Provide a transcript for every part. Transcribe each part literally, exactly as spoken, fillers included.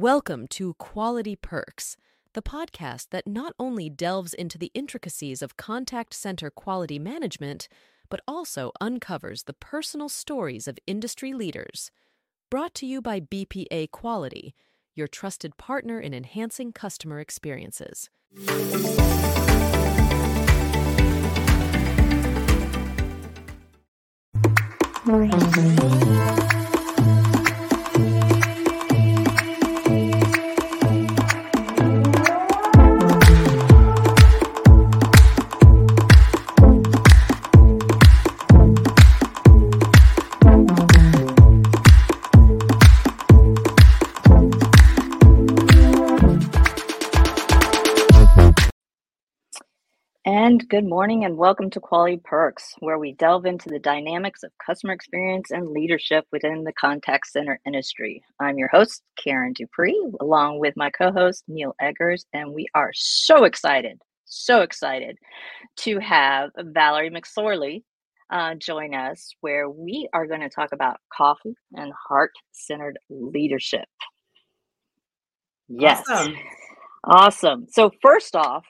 Welcome to Quality Perks, the podcast that not only delves into the intricacies of contact center quality management, but also uncovers the personal stories of industry leaders. Brought to you by B P A Quality, your trusted partner in enhancing customer experiences. And good morning and welcome to Quality Perks, where we delve into the dynamics of customer experience and leadership within the contact center industry. I'm your host, Karyn Dupree, along with my co-host, Neal Eggers, and we are so excited, so excited to have Valerie McSorley uh, join us, where we are going to talk about coffee and heart-centered leadership. Yes. Awesome. Awesome. So first off,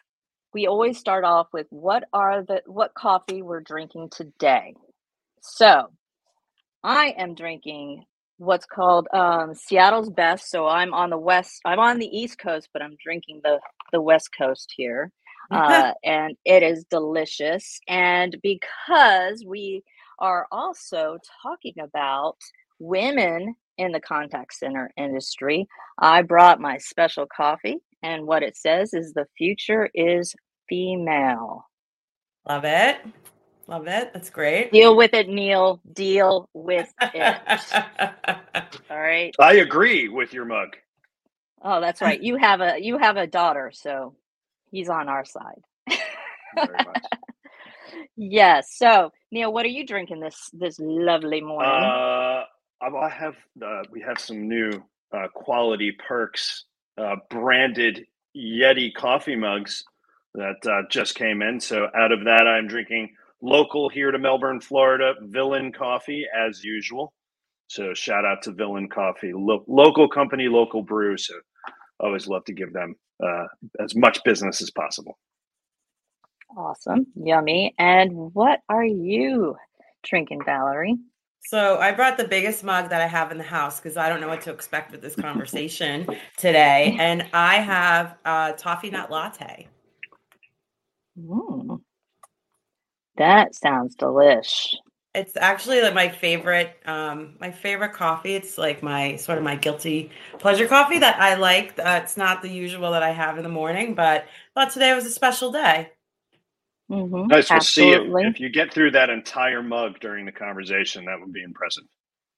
we always start off with what are the what coffee we're drinking today. So I am drinking what's called um, Seattle's Best. So I'm on the west. I'm on the East Coast, but I'm drinking the the West Coast here, uh, and it is delicious. And because we are also talking about women in the contact center industry, I brought my special coffee. And what it says is the future is female. Love it. Love it. That's great. Deal with it, Neal. Deal with it. All right. I agree with your mug. Oh, that's right. You have a you have a daughter, so he's on our side. Thank you very much. Yes. So, Neal, what are you drinking this this lovely morning? Uh, I have uh, we have some new uh, Quality Perks Uh, branded Yeti coffee mugs that uh, just came in. So out of that, I'm drinking local here to Melbourne, Florida, Villain Coffee as usual. So shout out to Villain Coffee, Lo- local company, local brew. So always love to give them uh, as much business as possible. Awesome. Yummy. And what are you drinking, Valerie? So I brought the biggest mug that I have in the house because I don't know what to expect with this conversation today. And I have a toffee nut latte. Ooh, that sounds delish. It's actually like my favorite, um, my favorite coffee. It's like my sort of my guilty pleasure coffee that I like. Uh, it's not the usual that I have in the morning, but I thought today was a special day. Mm-hmm. Nice. We'll see if, if you get through that entire mug during the conversation, that would be impressive.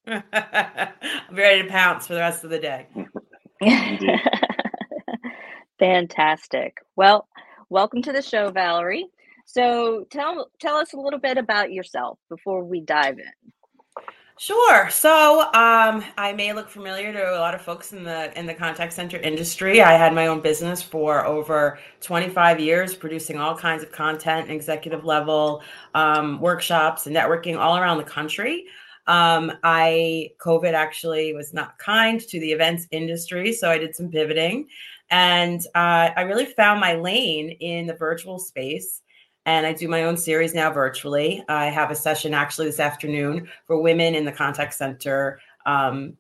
I'm ready to pounce for the rest of the day. Indeed. Fantastic. Well, welcome to the show, Valerie. So tell tell us a little bit about yourself before we dive in. Sure. So um, I may look familiar to a lot of folks in the in the contact center industry. I had my own business for over twenty-five years, producing all kinds of content, executive level um, workshops and networking all around the country. Um, I COVID actually was not kind to the events industry, so I did some pivoting, and uh, I really found my lane in the virtual space. And I do my own series now virtually. I have a session actually this afternoon for women in the contact center, um,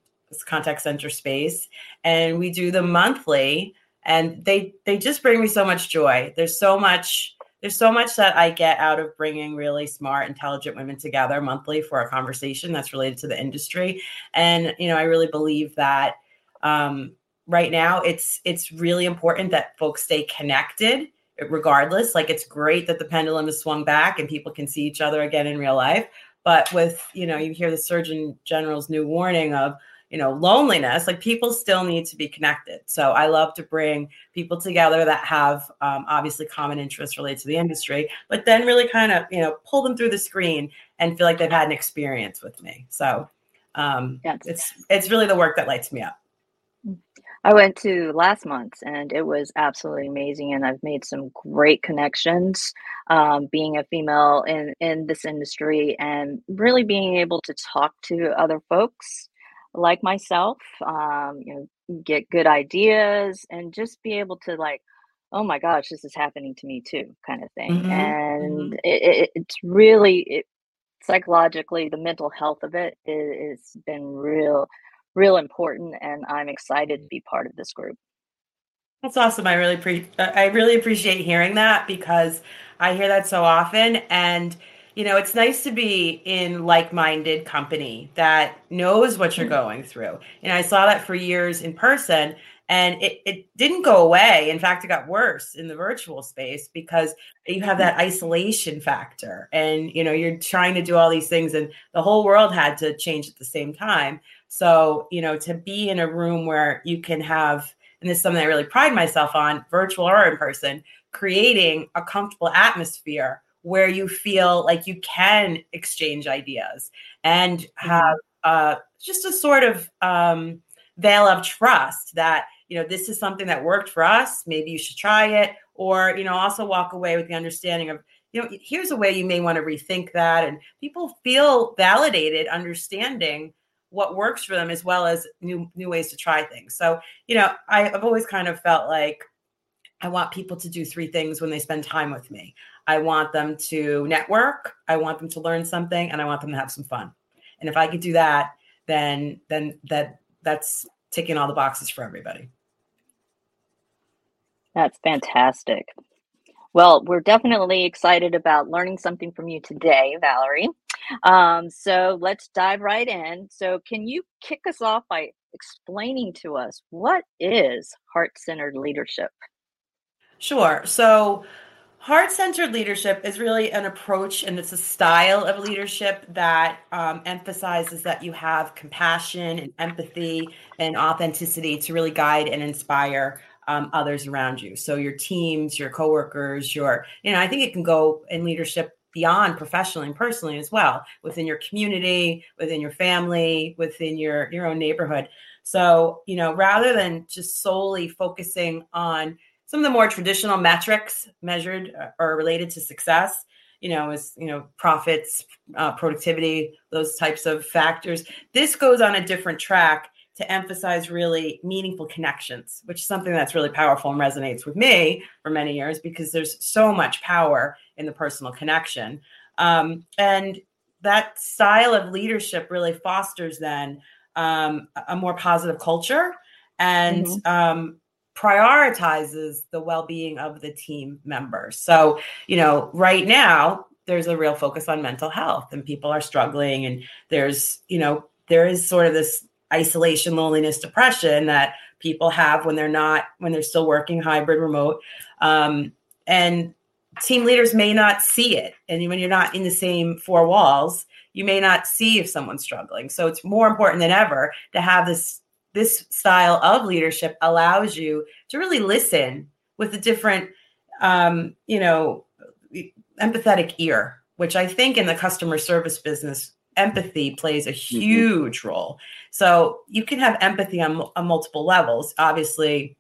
contact center space. And we do them monthly, and they, they just bring me so much joy. There's so much, there's so much that I get out of bringing really smart, intelligent women together monthly for a conversation that's related to the industry. And, you know, I really believe that, um, right now it's, it's really important that folks stay connected regardless. Like, it's great that the pendulum is swung back and people can see each other again in real life. But with, you know, you hear the Surgeon General's new warning of, you know, loneliness, like people still need to be connected. So I love to bring people together that have um, obviously common interests related to the industry, but then really kind of, you know, pull them through the screen and feel like they've had an experience with me. So um, yes. it's, it's really the work that lights me up. I went to last month and it was absolutely amazing, and I've made some great connections um, being a female in, in this industry and really being able to talk to other folks like myself, um, you know, get good ideas and just be able to like, oh my gosh, this is happening to me too, kind of thing. Mm-hmm. And it, it, it's really, it, psychologically, the mental health of it is, it's been real, real important. And I'm excited to be part of this group. That's awesome. I really, pre- I really appreciate hearing that, because I hear that so often. And, you know, it's nice to be in like-minded company that knows what you're going through. And I saw that for years in person, and it, it didn't go away. In fact, it got worse in the virtual space, because you have that isolation factor, and, you know, you're trying to do all these things, and the whole world had to change at the same time. So, you know, to be in a room where you can have, and this is something I really pride myself on, virtual or in person, creating a comfortable atmosphere where you feel like you can exchange ideas and have uh, just a sort of um, veil of trust that, you know, this is something that worked for us. Maybe you should try it. Or, you know, also walk away with the understanding of, you know, here's a way you may want to rethink that. And people feel validated understanding what works for them, as well as new new ways to try things. So, you know, I, I've always kind of felt like I want people to do three things when they spend time with me. I want them to network, I want them to learn something, and I want them to have some fun. And if I could do that, then then that that's ticking all the boxes for everybody. That's fantastic. Well, we're definitely excited about learning something from you today, Valerie. Um, so let's dive right in. So can you kick us off by explaining to us, what is heart-centered leadership? Sure. So heart-centered leadership is really an approach, and it's a style of leadership that um, emphasizes that you have compassion and empathy and authenticity to really guide and inspire um, others around you. So your teams, your coworkers, your, you know, I think it can go in leadership beyond professionally and personally as well, within your community, within your family, within your, your own neighborhood. So, you know, rather than just solely focusing on some of the more traditional metrics measured or related to success, you know, is, you know, profits, uh, productivity, those types of factors, this goes on a different track to emphasize really meaningful connections, which is something that's really powerful and resonates with me for many years, because there's so much power in the personal connection. Um, and that style of leadership really fosters then um, a more positive culture, and mm-hmm. um, prioritizes the well-being of the team members. So, you know, right now there's a real focus on mental health, and people are struggling, and there's, you know, there is sort of this isolation, loneliness, depression that people have when they're not, when they're still working hybrid, remote. Um, and team leaders may not see it. And when you're not in the same four walls, you may not see if someone's struggling. So it's more important than ever to have this This style of leadership allows you to really listen with a different, um, you know, empathetic ear, which I think in the customer service business, empathy plays a huge mm-hmm. role. So you can have empathy on, on multiple levels. Obviously,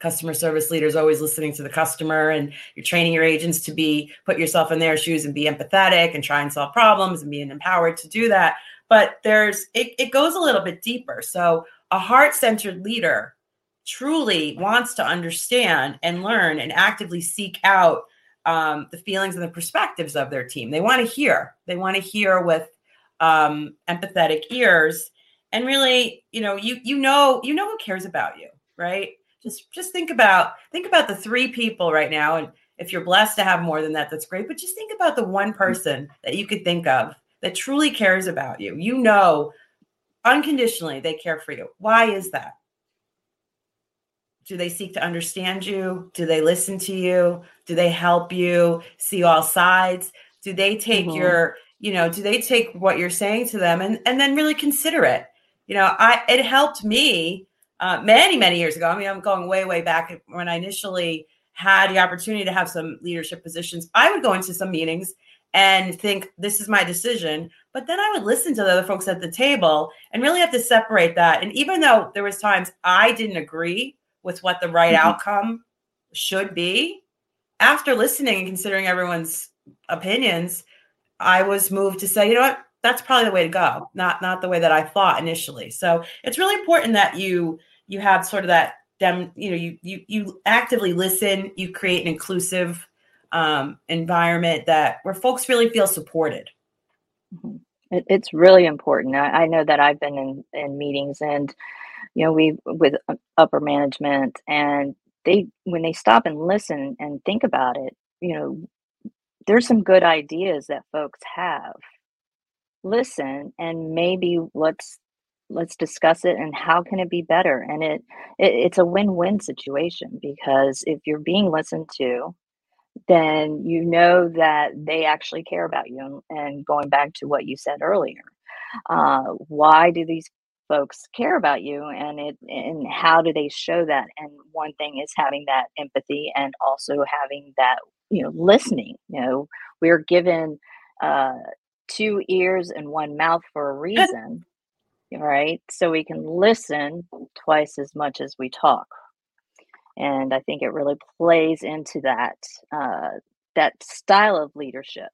customer service leaders always listening to the customer, and you're training your agents to be, put yourself in their shoes and be empathetic and try and solve problems and being empowered to do that. But there's, it, it goes a little bit deeper. So a heart-centered leader truly wants to understand and learn and actively seek out um, the feelings and the perspectives of their team. They want to hear. They want to hear with um, empathetic ears, and really, you know, you you know you know who cares about you, right? Just just think about think about the three people right now, and if you're blessed to have more than that, that's great. But just think about the one person that you could think of that truly cares about you. You know, unconditionally, they care for you. Why is that? Do they seek to understand you? Do they listen to you? Do they help you see all sides? Do they take mm-hmm. your, you know, do they take what you're saying to them and, and then really consider it? You know, I it helped me uh, many, many years ago. I mean, I'm going way, way back when I initially had the opportunity to have some leadership positions. I would go into some meetings and think, this is my decision. But then I would listen to the other folks at the table and really have to separate that. And even though there was times I didn't agree with what the right mm-hmm. outcome should be, after listening and considering everyone's opinions, I was moved to say, you know what, that's probably the way to go. Not, not the way that I thought initially. So it's really important that you, you have sort of that dem, you know, you, you, you actively listen, you create an inclusive um, environment that where folks really feel supported. It, it's really important. I, I know that I've been in, in meetings and, you know, we with upper management, and they, when they stop and listen and think about it, you know, there's some good ideas that folks have. Listen, and maybe let's let's discuss it and how can it be better. And it, it it's a win-win situation, because if you're being listened to, then you know that they actually care about you. And going back to what you said earlier, uh, why do these folks care about you, and it, and how do they show that? And one thing is having that empathy, and also having that, you know, listening. You know, we're given uh, two ears and one mouth for a reason, right? So we can listen twice as much as we talk. And I think it really plays into that uh, that style of leadership.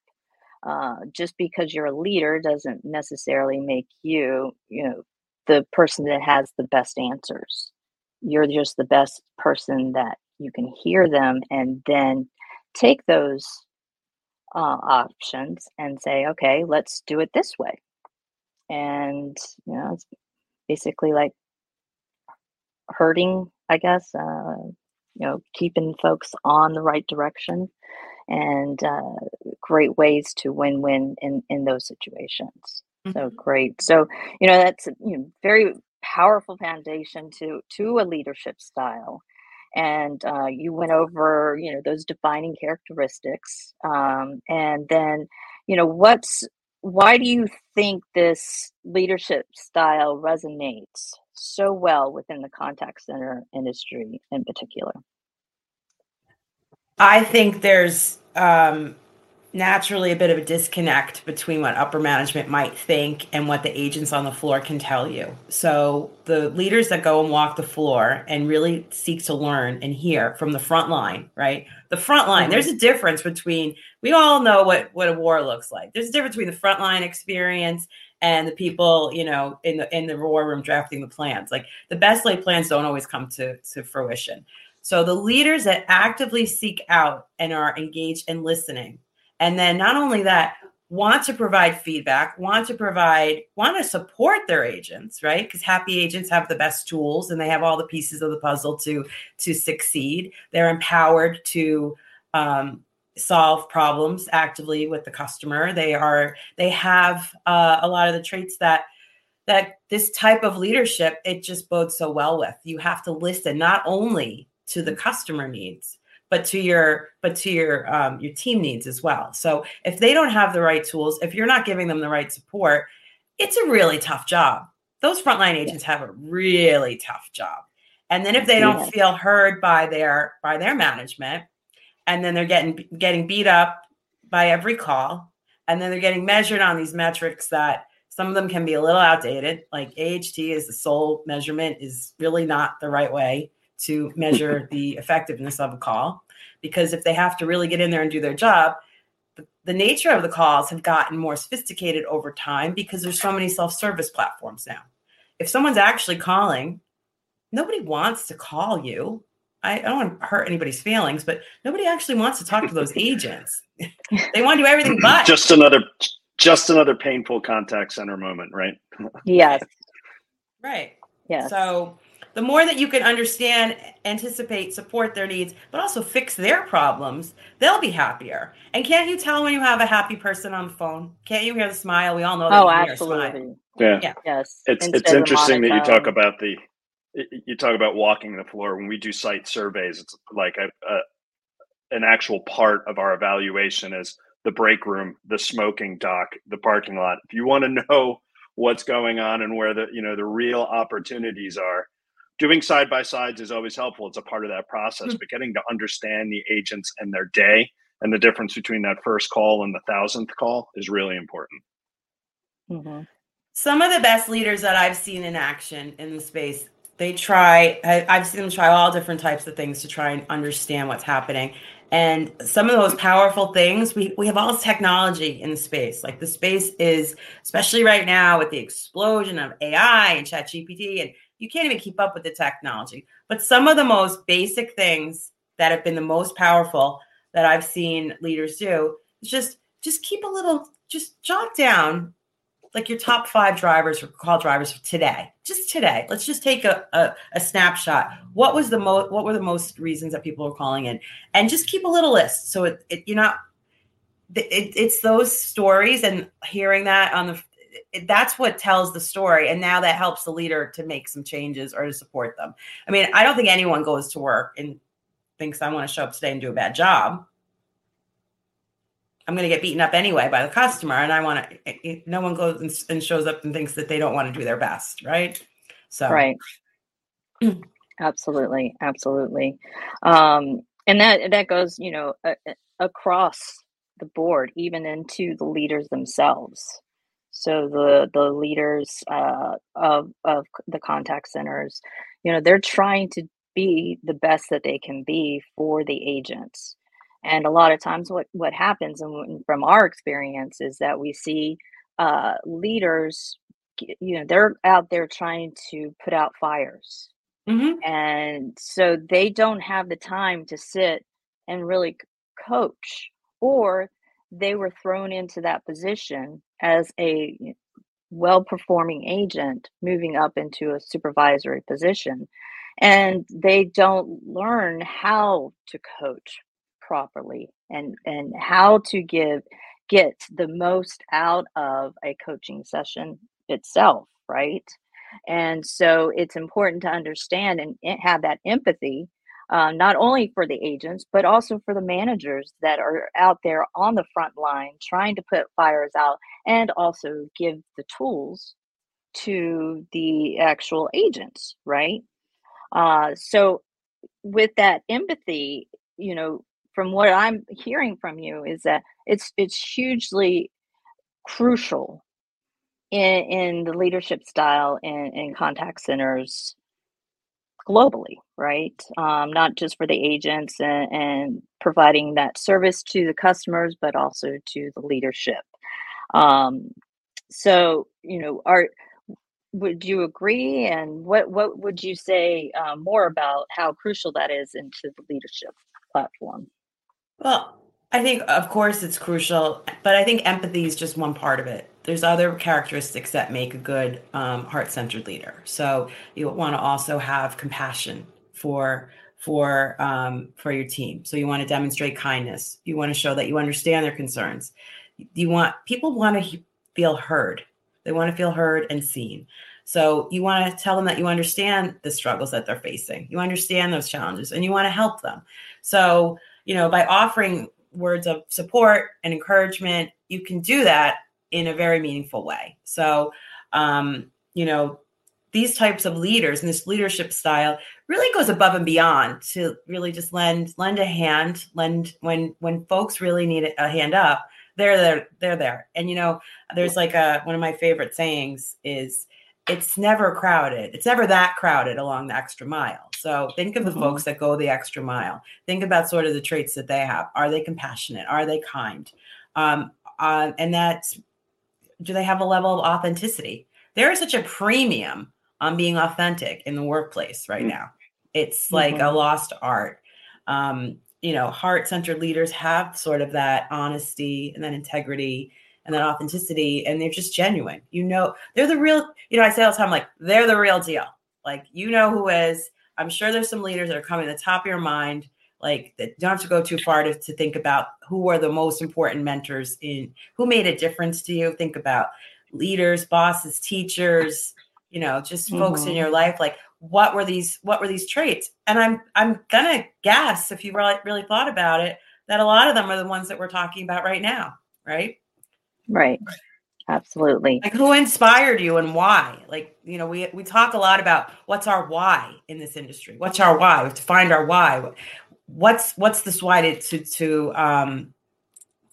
Uh, just because you're a leader doesn't necessarily make you, you know, the person that has the best answers. You're just the best person that you can hear them, and then take those uh, options and say, okay, let's do it this way. And, you know, it's basically like herding, I guess, uh, you know, keeping folks on the right direction, and uh, great ways to win-win in, in those situations. Mm-hmm. So great. So, you know, that's a, you know, very powerful foundation to, to a leadership style. And uh, you went over, you know, those defining characteristics. Um, and then, you know, what's, why do you think this leadership style resonates so well within the contact center industry in particular? I think there's um, naturally a bit of a disconnect between what upper management might think and what the agents on the floor can tell you. So the leaders that go and walk the floor and really seek to learn and hear from the front line, right? The front line, mm-hmm. There's a difference between, we all know what, what a war looks like. There's a difference between the front line experience and the people, you know, in the in the war room drafting the plans. Like the best laid plans don't always come to, to fruition. So the leaders that actively seek out and are engaged in listening, and then not only that, want to provide feedback, want to provide, want to support their agents, right? Because happy agents have the best tools, and they have all the pieces of the puzzle to to succeed. They're empowered to um, solve problems actively with the customer. They are, they have uh, a lot of the traits that that this type of leadership, it just bodes so well with. You have to listen not only to the customer needs, but to your, but to your, um, your team needs as well. So if they don't have the right tools, if you're not giving them the right support, it's a really tough job. Those frontline agents have a really tough job. And then if they don't feel heard by their, by their management, and then they're getting, getting beat up by every call, and then they're getting measured on these metrics that some of them can be a little outdated. Like A H T is the sole measurement is really not the right way to measure the effectiveness of a call, because if they have to really get in there and do their job, the, the nature of the calls have gotten more sophisticated over time because there's so many self-service platforms now. If someone's actually calling, nobody wants to call you. I, I don't want to hurt anybody's feelings, but nobody actually wants to talk to those agents. They want to do everything but. Just another, just another painful contact center moment, right? Yes. Right. Yeah. So the more that you can understand, anticipate, support their needs, but also fix their problems, they'll be happier. And can't you tell when you have a happy person on the phone? Can't you hear the smile? We all know that. Oh, absolutely. Yeah. yeah. Yes. It's Instead it's interesting that you talk about the you talk about walking the floor. When we do site surveys, it's like a, a an actual part of our evaluation is the break room, the smoking dock, the parking lot. If you want to know what's going on and where the, you know, the real opportunities are, doing side by sides is always helpful. It's a part of that process, mm-hmm. but getting to understand the agents and their day and the difference between that first call and the thousandth call is really important. Mm-hmm. Some of the best leaders that I've seen in action in the space, they try, I, I've seen them try all different types of things to try and understand what's happening. And some of those powerful things, we, we have all this technology in the space. Like the space is, especially right now with the explosion of A I and Chat G P T, and you can't even keep up with the technology. But some of the most basic things that have been the most powerful that I've seen leaders do is just, just keep a little, just jot down like your top five drivers or call drivers for today, just today. Let's just take a, a, a snapshot. What was the most, what were the most reasons that people were calling in, and just keep a little list. So it, it you're not, it, it's those stories and hearing that on the, it, that's what tells the story. And now that helps the leader to make some changes or to support them. I mean, I don't think anyone goes to work and thinks I want to show up today and do a bad job. I'm going to get beaten up anyway by the customer, and I want to, no one goes and shows up and thinks that they don't want to do their best. Right. So, right. Absolutely. Absolutely. Um, and that, that goes, you know, uh, across the board, even into the leaders themselves. So the, the leaders uh, of, of the contact centers, you know, they're trying to be the best that they can be for the agents. And a lot of times what, what happens, and from our experience, is that we see uh, leaders, you know, they're out there trying to put out fires. Mm-hmm. And so they don't have the time to sit and really coach, or they were thrown into that position as a well-performing agent moving up into a supervisory position. And they don't learn how to coach properly, and and how to give get the most out of a coaching session itself, right? And so it's important to understand and have that empathy, uh, not only for the agents, but also for the managers that are out there on the front line trying to put fires out, and also give the tools to the actual agents, right? Uh, so with that empathy, you know, from what I'm hearing from you is that it's it's hugely crucial in, in the leadership style and in, in contact centers globally, right? Um, not just for the agents and, and providing that service to the customers, but also to the leadership. Um, so, you know, are would you agree? And what, what would you say uh, more about how crucial that is into the leadership platform? Well, I think, of course, it's crucial, but I think empathy is just one part of it. There's other characteristics that make a good um, heart-centered leader. So you want to also have compassion for for um, for your team. So you want to demonstrate kindness. You want to show that you understand their concerns. You want people want to he- feel heard. They want to feel heard and seen. So you want to tell them that you understand the struggles that they're facing. You understand those challenges, and you want to help them. So, you know, by offering words of support and encouragement, you can do that in a very meaningful way. So, um, you know, these types of leaders and this leadership style really goes above and beyond to really just lend lend a hand, lend when when folks really need a hand up, they're there, they're there. And, you know, there's like a one of my favorite sayings is, it's never crowded. It's never that crowded along the extra mile. So think of the mm-hmm. folks that go the extra mile. Think about sort of the traits that they have. Are they compassionate? Are they kind? Um, uh, and that's, do they have a level of authenticity? There is such a premium on being authentic in the workplace right now. It's like mm-hmm. a lost art. Um, you know, heart-centered leaders have sort of that honesty and that integrity and that authenticity, and they're just genuine. You know, they're the real, you know, I say all the time, like, they're the real deal. Like, you know who is. I'm sure there's some leaders that are coming to the top of your mind, like, that don't have to go too far to, to think about who are the most important mentors in, who made a difference to you. Think about leaders, bosses, teachers, you know, just mm-hmm. folks in your life. Like, what were these, what were these traits? And I'm, I'm going to guess, if you really, really thought about it, that a lot of them are the ones that we're talking about right now, right? Right. Absolutely. Like, who inspired you and why? Like, you know, we, we talk a lot about what's our why in this industry. What's our why? We have to find our why. What's, what's this why to, to, to, um,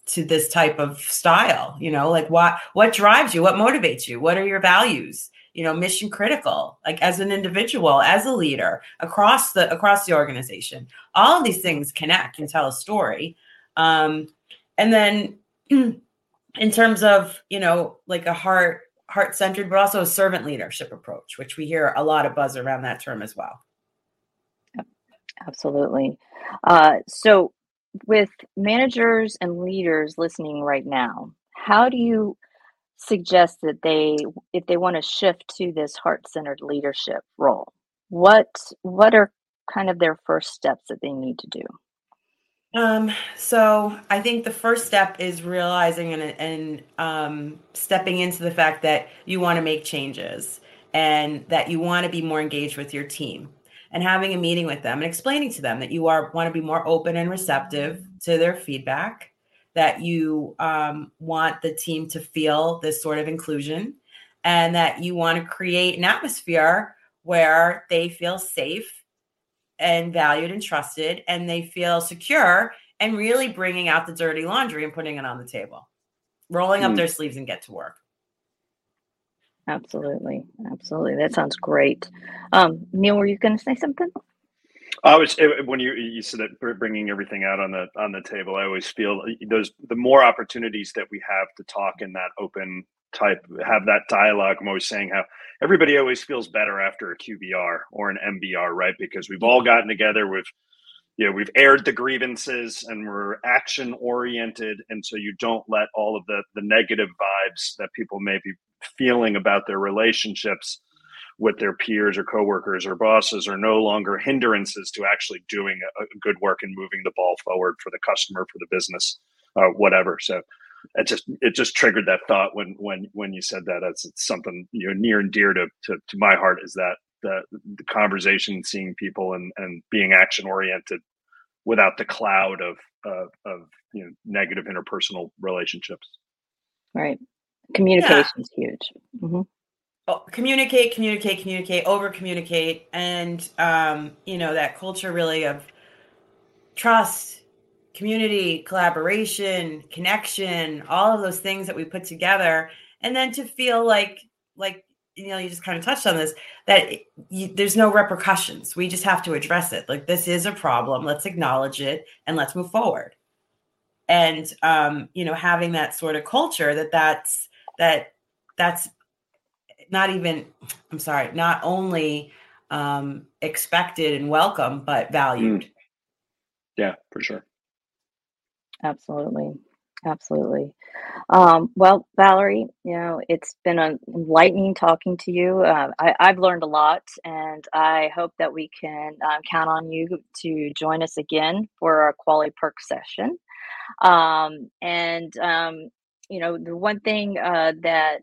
to this type of style, you know, like what, what drives you? What motivates you? What are your values? you know, mission critical, like as an individual, as a leader across the across the organization. All of these things connect and tell a story. Um, and then in terms of, you know, like a heart heart centered, but also a servant leadership approach, which we hear a lot of buzz around that term as well. Absolutely. Uh, so with managers and leaders listening right now, how do you suggest that they, if they want to shift to this heart-centered leadership role, what what are kind of their first steps that they need to do? Um, so I think the first step is realizing and, and um, stepping into the fact that you want to make changes and that you want to be more engaged with your team. And having a meeting with them and explaining to them that you are want to be more open and receptive to their feedback, that you um, want the team to feel this sort of inclusion, and that you want to create an atmosphere where they feel safe and valued and trusted, and they feel secure, and really bringing out the dirty laundry and putting it on the table, rolling mm. up their sleeves and get to work. Absolutely. Absolutely. That sounds great. Um, Neal, were you going to say something? I was, when you, you said that bringing everything out on the, on the table, I always feel those, the more opportunities that we have to talk in that open type, have that dialogue. I'm always saying how everybody always feels better after a Q B R or an M B R, right? Because we've all gotten together with, yeah, you know, we've aired the grievances and we're action oriented. And so you don't let all of the, the negative vibes that people may be feeling about their relationships with their peers or coworkers or bosses are no longer hindrances to actually doing a, a good work and moving the ball forward for the customer, for the business, uh, whatever. So it just it just triggered that thought when when when you said that. That's it's something, you know, near and dear to to, to my heart, is that the, the conversation, seeing people and, and being action oriented without the cloud of uh, of you know negative interpersonal relationships. Right. Communication is yeah. huge. Mm-hmm. Oh, communicate, communicate, communicate, over communicate. And, um, you know, that culture really of trust, community, collaboration, connection, all of those things that we put together. And then to feel like, like, you know, you just kind of touched on this, that you, there's no repercussions. We just have to address it. Like, this is a problem. Let's acknowledge it and let's move forward. And, um, you know, having that sort of culture that that's, that that's not even, I'm sorry, not only um, expected and welcome, but valued. Mm. Yeah, for sure. Absolutely. Absolutely. Um, well, Valerie, you know, it's been enlightening talking to you. Uh, I, I've learned a lot, and I hope that we can um, count on you to join us again for our Quality Perks session. Um, and, um, you know, the one thing uh, that,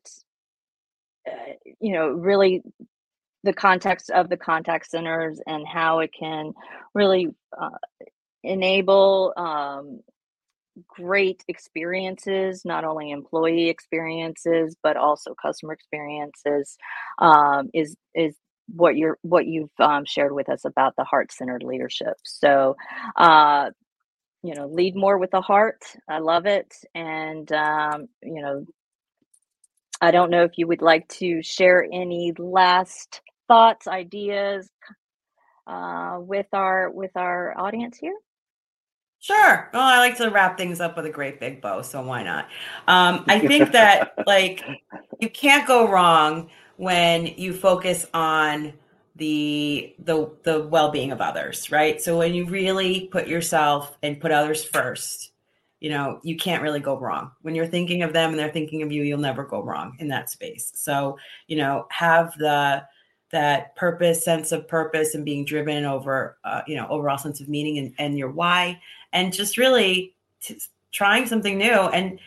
uh, you know, really the context of the contact centers and how it can really uh, enable um, great experiences, not only employee experiences, but also customer experiences, um, is, is what you're, what you've um, shared with us about the heart-centered leadership. So, uh, you know, lead more with the heart. I love it. And, um, you know, I don't know if you would like to share any last thoughts, ideas, uh, with our, with our audience here. Sure. Well, I like to wrap things up with a great big bow, so why not? Um, I think that, like, you can't go wrong when you focus on the the the well-being of others, right? So when you really put yourself and put others first, you know, you can't really go wrong. When you're thinking of them and they're thinking of you, you'll never go wrong in that space. So, you know, have the that purpose, sense of purpose, and being driven over, uh, you know, overall sense of meaning and, and your why, and just really t- trying something new and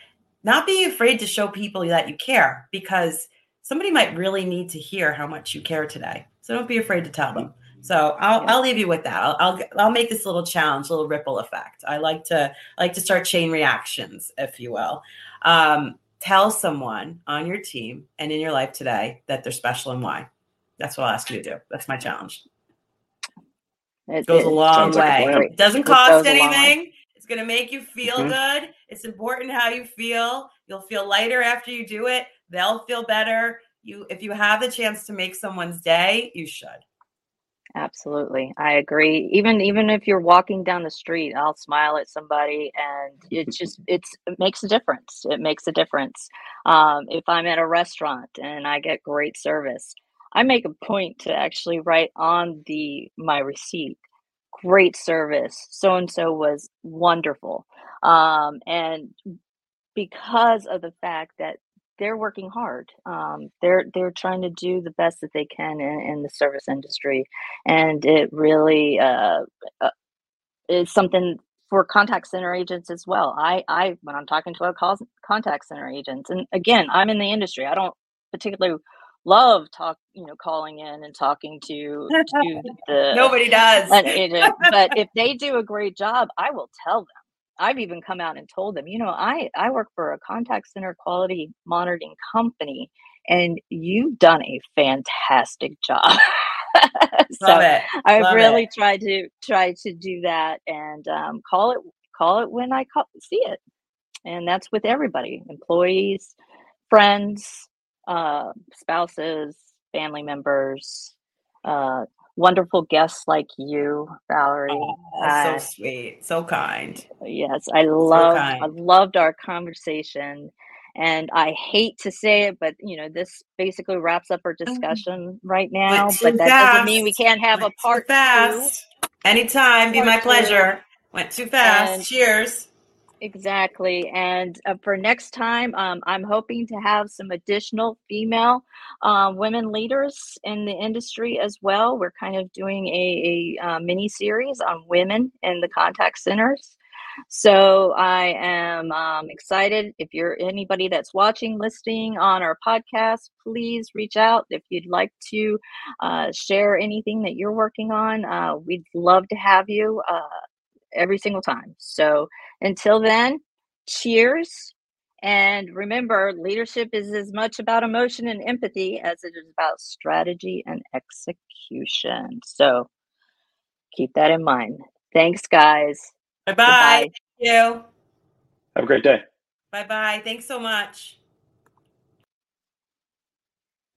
not being afraid to show people that you care, because somebody might really need to hear how much you care today. So don't be afraid to tell them. So I'll, yeah. I'll leave you with that. I'll, I'll, I'll make this little challenge, little ripple effect. I like to, I like to start chain reactions, if you will. Um, tell someone on your team and in your life today that they're special and why. That's what I'll ask you to do. That's my challenge. It goes a long way. It doesn't cost anything. It's going to make you feel mm-hmm. good. It's important how you feel. You'll feel lighter after you do it. They'll feel better. you, if you have the chance to make someone's day, you should. Absolutely. I agree. Even, even if you're walking down the street, I'll smile at somebody, and it's just, it's, it makes a difference. It makes a difference. Um, if I'm at a restaurant and I get great service, I make a point to actually write on the, my receipt, great service. So-and-so was wonderful. Um, and because of the fact that they're working hard. Um, they're they're trying to do the best that they can in, in the service industry, and it really uh, uh, is something for contact center agents as well. I I when I'm talking to a call, contact center agents, and again, I'm in the industry. I don't particularly love talk, you know, calling in and talking to, to the nobody does. Agent, but if they do a great job, I will tell them. I've even come out and told them, you know, I, I work for a contact center quality monitoring company, and you've done a fantastic job. so Love it. I've Love really it. tried to try to do that and um, call it call it when I call, see it. And that's with everybody, employees, friends, uh, spouses, family members, uh, wonderful guests like you, Valerie. Oh, uh, so sweet, so kind. Yes, I love. So I loved our conversation, and I hate to say it, but you know, this basically wraps up our discussion mm-hmm. right now. But, but that fast. doesn't mean we can't have Went a part fast. Two. Anytime, be part my pleasure. Two. Went too fast. And cheers. Exactly. And uh, for next time, um, I'm hoping to have some additional female uh, women leaders in the industry as well. We're kind of doing a, a uh, mini series on women in the contact centers. So I am um, excited. If you're anybody that's watching, listening on our podcast, please reach out. If you'd like to uh, share anything that you're working on, uh, we'd love to have you. Uh, every single time. So until then, cheers. And remember, leadership is as much about emotion and empathy as it is about strategy and execution. So keep that in mind. Thanks, guys. Bye-bye. Goodbye. Thank you. Have a great day. Bye-bye. Thanks so much.